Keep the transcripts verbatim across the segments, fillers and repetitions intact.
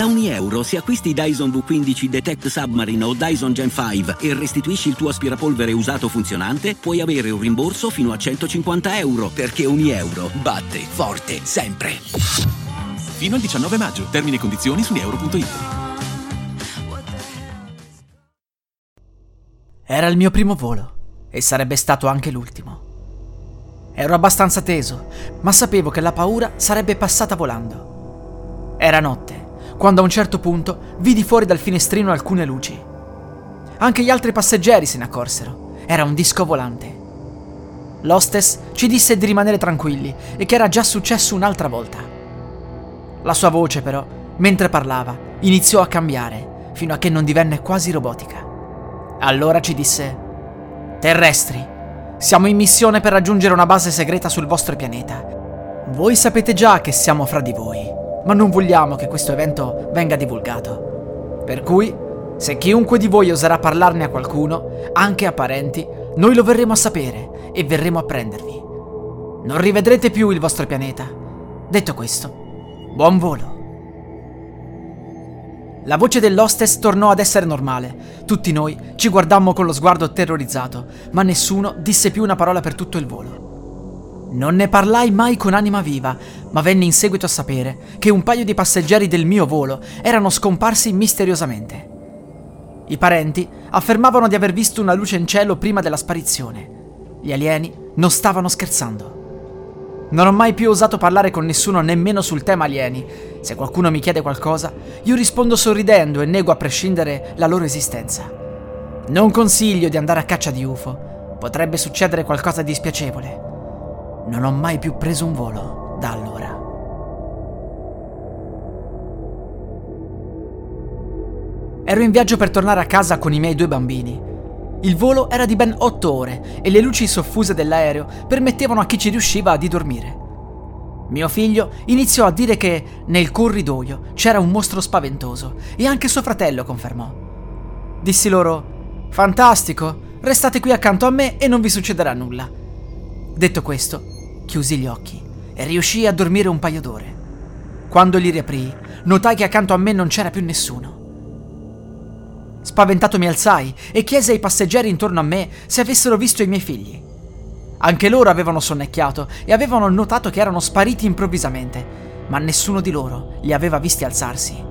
Da Unieuro, se acquisti Dyson V quindici Detect Submarine o Dyson Gen cinque e restituisci il tuo aspirapolvere usato funzionante, puoi avere un rimborso fino a centocinquanta euro, perché Unieuro batte forte sempre. Fino al diciannove maggio. Termini e condizioni su unieuro punto it. Era il mio primo volo, e sarebbe stato anche l'ultimo. Ero abbastanza teso, ma sapevo che la paura sarebbe passata volando. Era notte, quando a un certo punto vidi fuori dal finestrino alcune luci. Anche gli altri passeggeri se ne accorsero, era un disco volante. L'hostess ci disse di rimanere tranquilli e che era già successo un'altra volta. La sua voce però, mentre parlava, iniziò a cambiare, fino a che non divenne quasi robotica. Allora ci disse: «Terrestri, siamo in missione per raggiungere una base segreta sul vostro pianeta. Voi sapete già che siamo fra di voi, ma non vogliamo che questo evento venga divulgato. Per cui, se chiunque di voi oserà parlarne a qualcuno, anche a parenti, noi lo verremo a sapere e verremo a prendervi. Non rivedrete più il vostro pianeta. Detto questo, buon volo!» La voce dell'hostess tornò ad essere normale. Tutti noi ci guardammo con lo sguardo terrorizzato, ma nessuno disse più una parola per tutto il volo. Non ne parlai mai con anima viva, ma venni in seguito a sapere che un paio di passeggeri del mio volo erano scomparsi misteriosamente. I parenti affermavano di aver visto una luce in cielo prima della sparizione. Gli alieni non stavano scherzando. Non ho mai più osato parlare con nessuno nemmeno sul tema alieni. Se qualcuno mi chiede qualcosa, io rispondo sorridendo e nego a prescindere la loro esistenza. Non consiglio di andare a caccia di U F O, potrebbe succedere qualcosa di spiacevole. Non ho mai più preso un volo da allora. Ero in viaggio per tornare a casa con i miei due bambini. Il volo era di ben otto ore e le luci soffuse dell'aereo permettevano a chi ci riusciva di dormire. Mio figlio iniziò a dire che nel corridoio c'era un mostro spaventoso e anche suo fratello confermò. Dissi loro: «Fantastico, restate qui accanto a me e non vi succederà nulla». Detto questo, chiusi gli occhi e riuscii a dormire un paio d'ore. Quando li riaprii, notai che accanto a me non c'era più nessuno. Spaventato mi alzai e chiesi ai passeggeri intorno a me se avessero visto i miei figli. Anche loro avevano sonnecchiato e avevano notato che erano spariti improvvisamente, ma nessuno di loro li aveva visti alzarsi.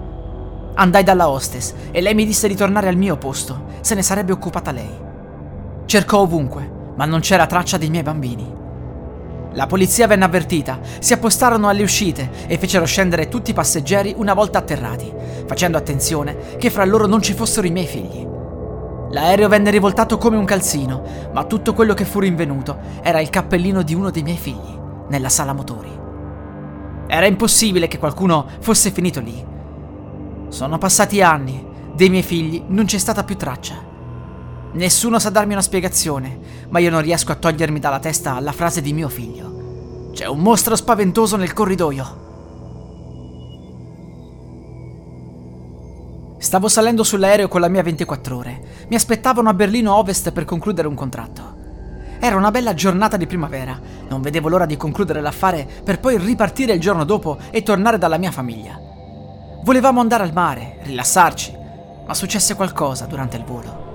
Andai dalla hostess e lei mi disse di tornare al mio posto, se ne sarebbe occupata lei. Cercò ovunque, ma non c'era traccia dei miei bambini. La polizia venne avvertita, si appostarono alle uscite e fecero scendere tutti i passeggeri una volta atterrati, facendo attenzione che fra loro non ci fossero i miei figli. L'aereo venne rivoltato come un calzino, ma tutto quello che fu rinvenuto era il cappellino di uno dei miei figli, nella sala motori. Era impossibile che qualcuno fosse finito lì. Sono passati anni, dei miei figli non c'è stata più traccia. Nessuno sa darmi una spiegazione, ma io non riesco a togliermi dalla testa la frase di mio figlio: «C'è un mostro spaventoso nel corridoio». Stavo salendo sull'aereo con la mia ventiquattro ore. Mi aspettavano a Berlino Ovest per concludere un contratto. Era una bella giornata di primavera. Non vedevo l'ora di concludere l'affare per poi ripartire il giorno dopo e tornare dalla mia famiglia. Volevamo andare al mare, rilassarci, ma successe qualcosa durante il volo.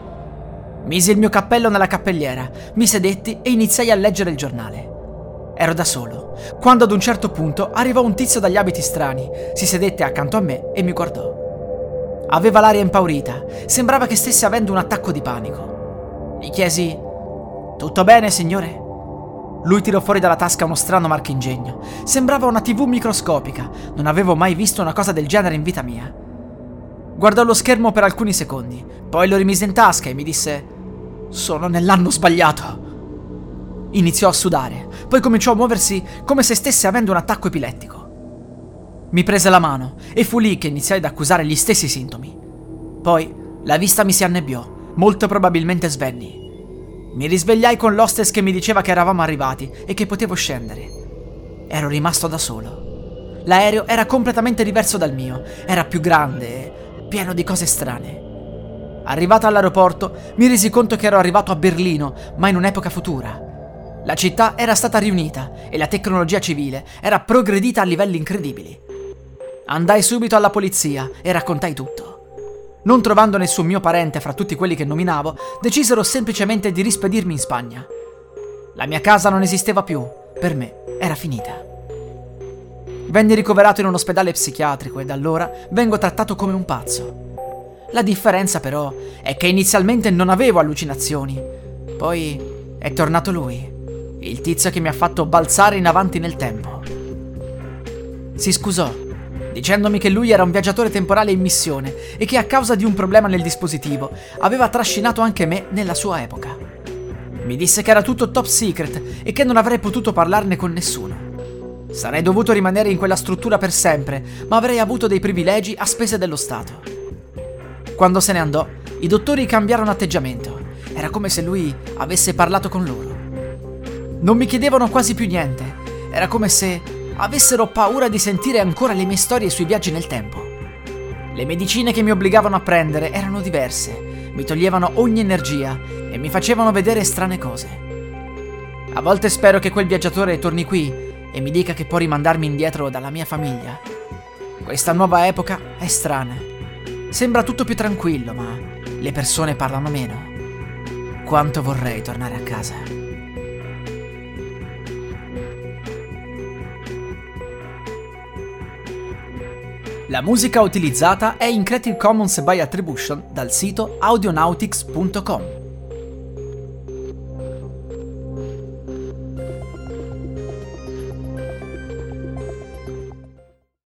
Misi il mio cappello nella cappelliera, mi sedetti e iniziai a leggere il giornale. Ero da solo, quando ad un certo punto arrivò un tizio dagli abiti strani, si sedette accanto a me e mi guardò. Aveva l'aria impaurita, sembrava che stesse avendo un attacco di panico. Gli chiesi: «Tutto bene, signore?» Lui tirò fuori dalla tasca uno strano marchingegno, sembrava una tivù microscopica, non avevo mai visto una cosa del genere in vita mia. Guardò lo schermo per alcuni secondi, poi lo rimise in tasca e mi disse: «Sono nell'anno sbagliato!» Iniziò a sudare, poi cominciò a muoversi come se stesse avendo un attacco epilettico. Mi prese la mano e fu lì che iniziai ad accusare gli stessi sintomi. Poi la vista mi si annebbiò, molto probabilmente svenni. Mi risvegliai con l'hostess che mi diceva che eravamo arrivati e che potevo scendere. Ero rimasto da solo. L'aereo era completamente diverso dal mio, era più grande e pieno di cose strane. Arrivato all'aeroporto, mi resi conto che ero arrivato a Berlino, ma in un'epoca futura. La città era stata riunita e la tecnologia civile era progredita a livelli incredibili. Andai subito alla polizia e raccontai tutto. Non trovando nessun mio parente fra tutti quelli che nominavo, decisero semplicemente di rispedirmi in Spagna. La mia casa non esisteva più, per me era finita. Venni ricoverato in un ospedale psichiatrico e da allora vengo trattato come un pazzo. La differenza però è che inizialmente non avevo allucinazioni, poi è tornato lui, il tizio che mi ha fatto balzare in avanti nel tempo. Si scusò, dicendomi che lui era un viaggiatore temporale in missione e che a causa di un problema nel dispositivo aveva trascinato anche me nella sua epoca. Mi disse che era tutto top secret e che non avrei potuto parlarne con nessuno. Sarei dovuto rimanere in quella struttura per sempre, ma avrei avuto dei privilegi a spese dello Stato. Quando se ne andò, i dottori cambiarono atteggiamento. Era come se lui avesse parlato con loro. Non mi chiedevano quasi più niente. Era come se avessero paura di sentire ancora le mie storie sui viaggi nel tempo. Le medicine che mi obbligavano a prendere erano diverse, mi toglievano ogni energia e mi facevano vedere strane cose. A volte spero che quel viaggiatore torni qui e mi dica che può rimandarmi indietro dalla mia famiglia. Questa nuova epoca è strana. Sembra tutto più tranquillo, ma le persone parlano meno. Quanto vorrei tornare a casa. La musica utilizzata è in Creative Commons by Attribution dal sito audionautix punto com.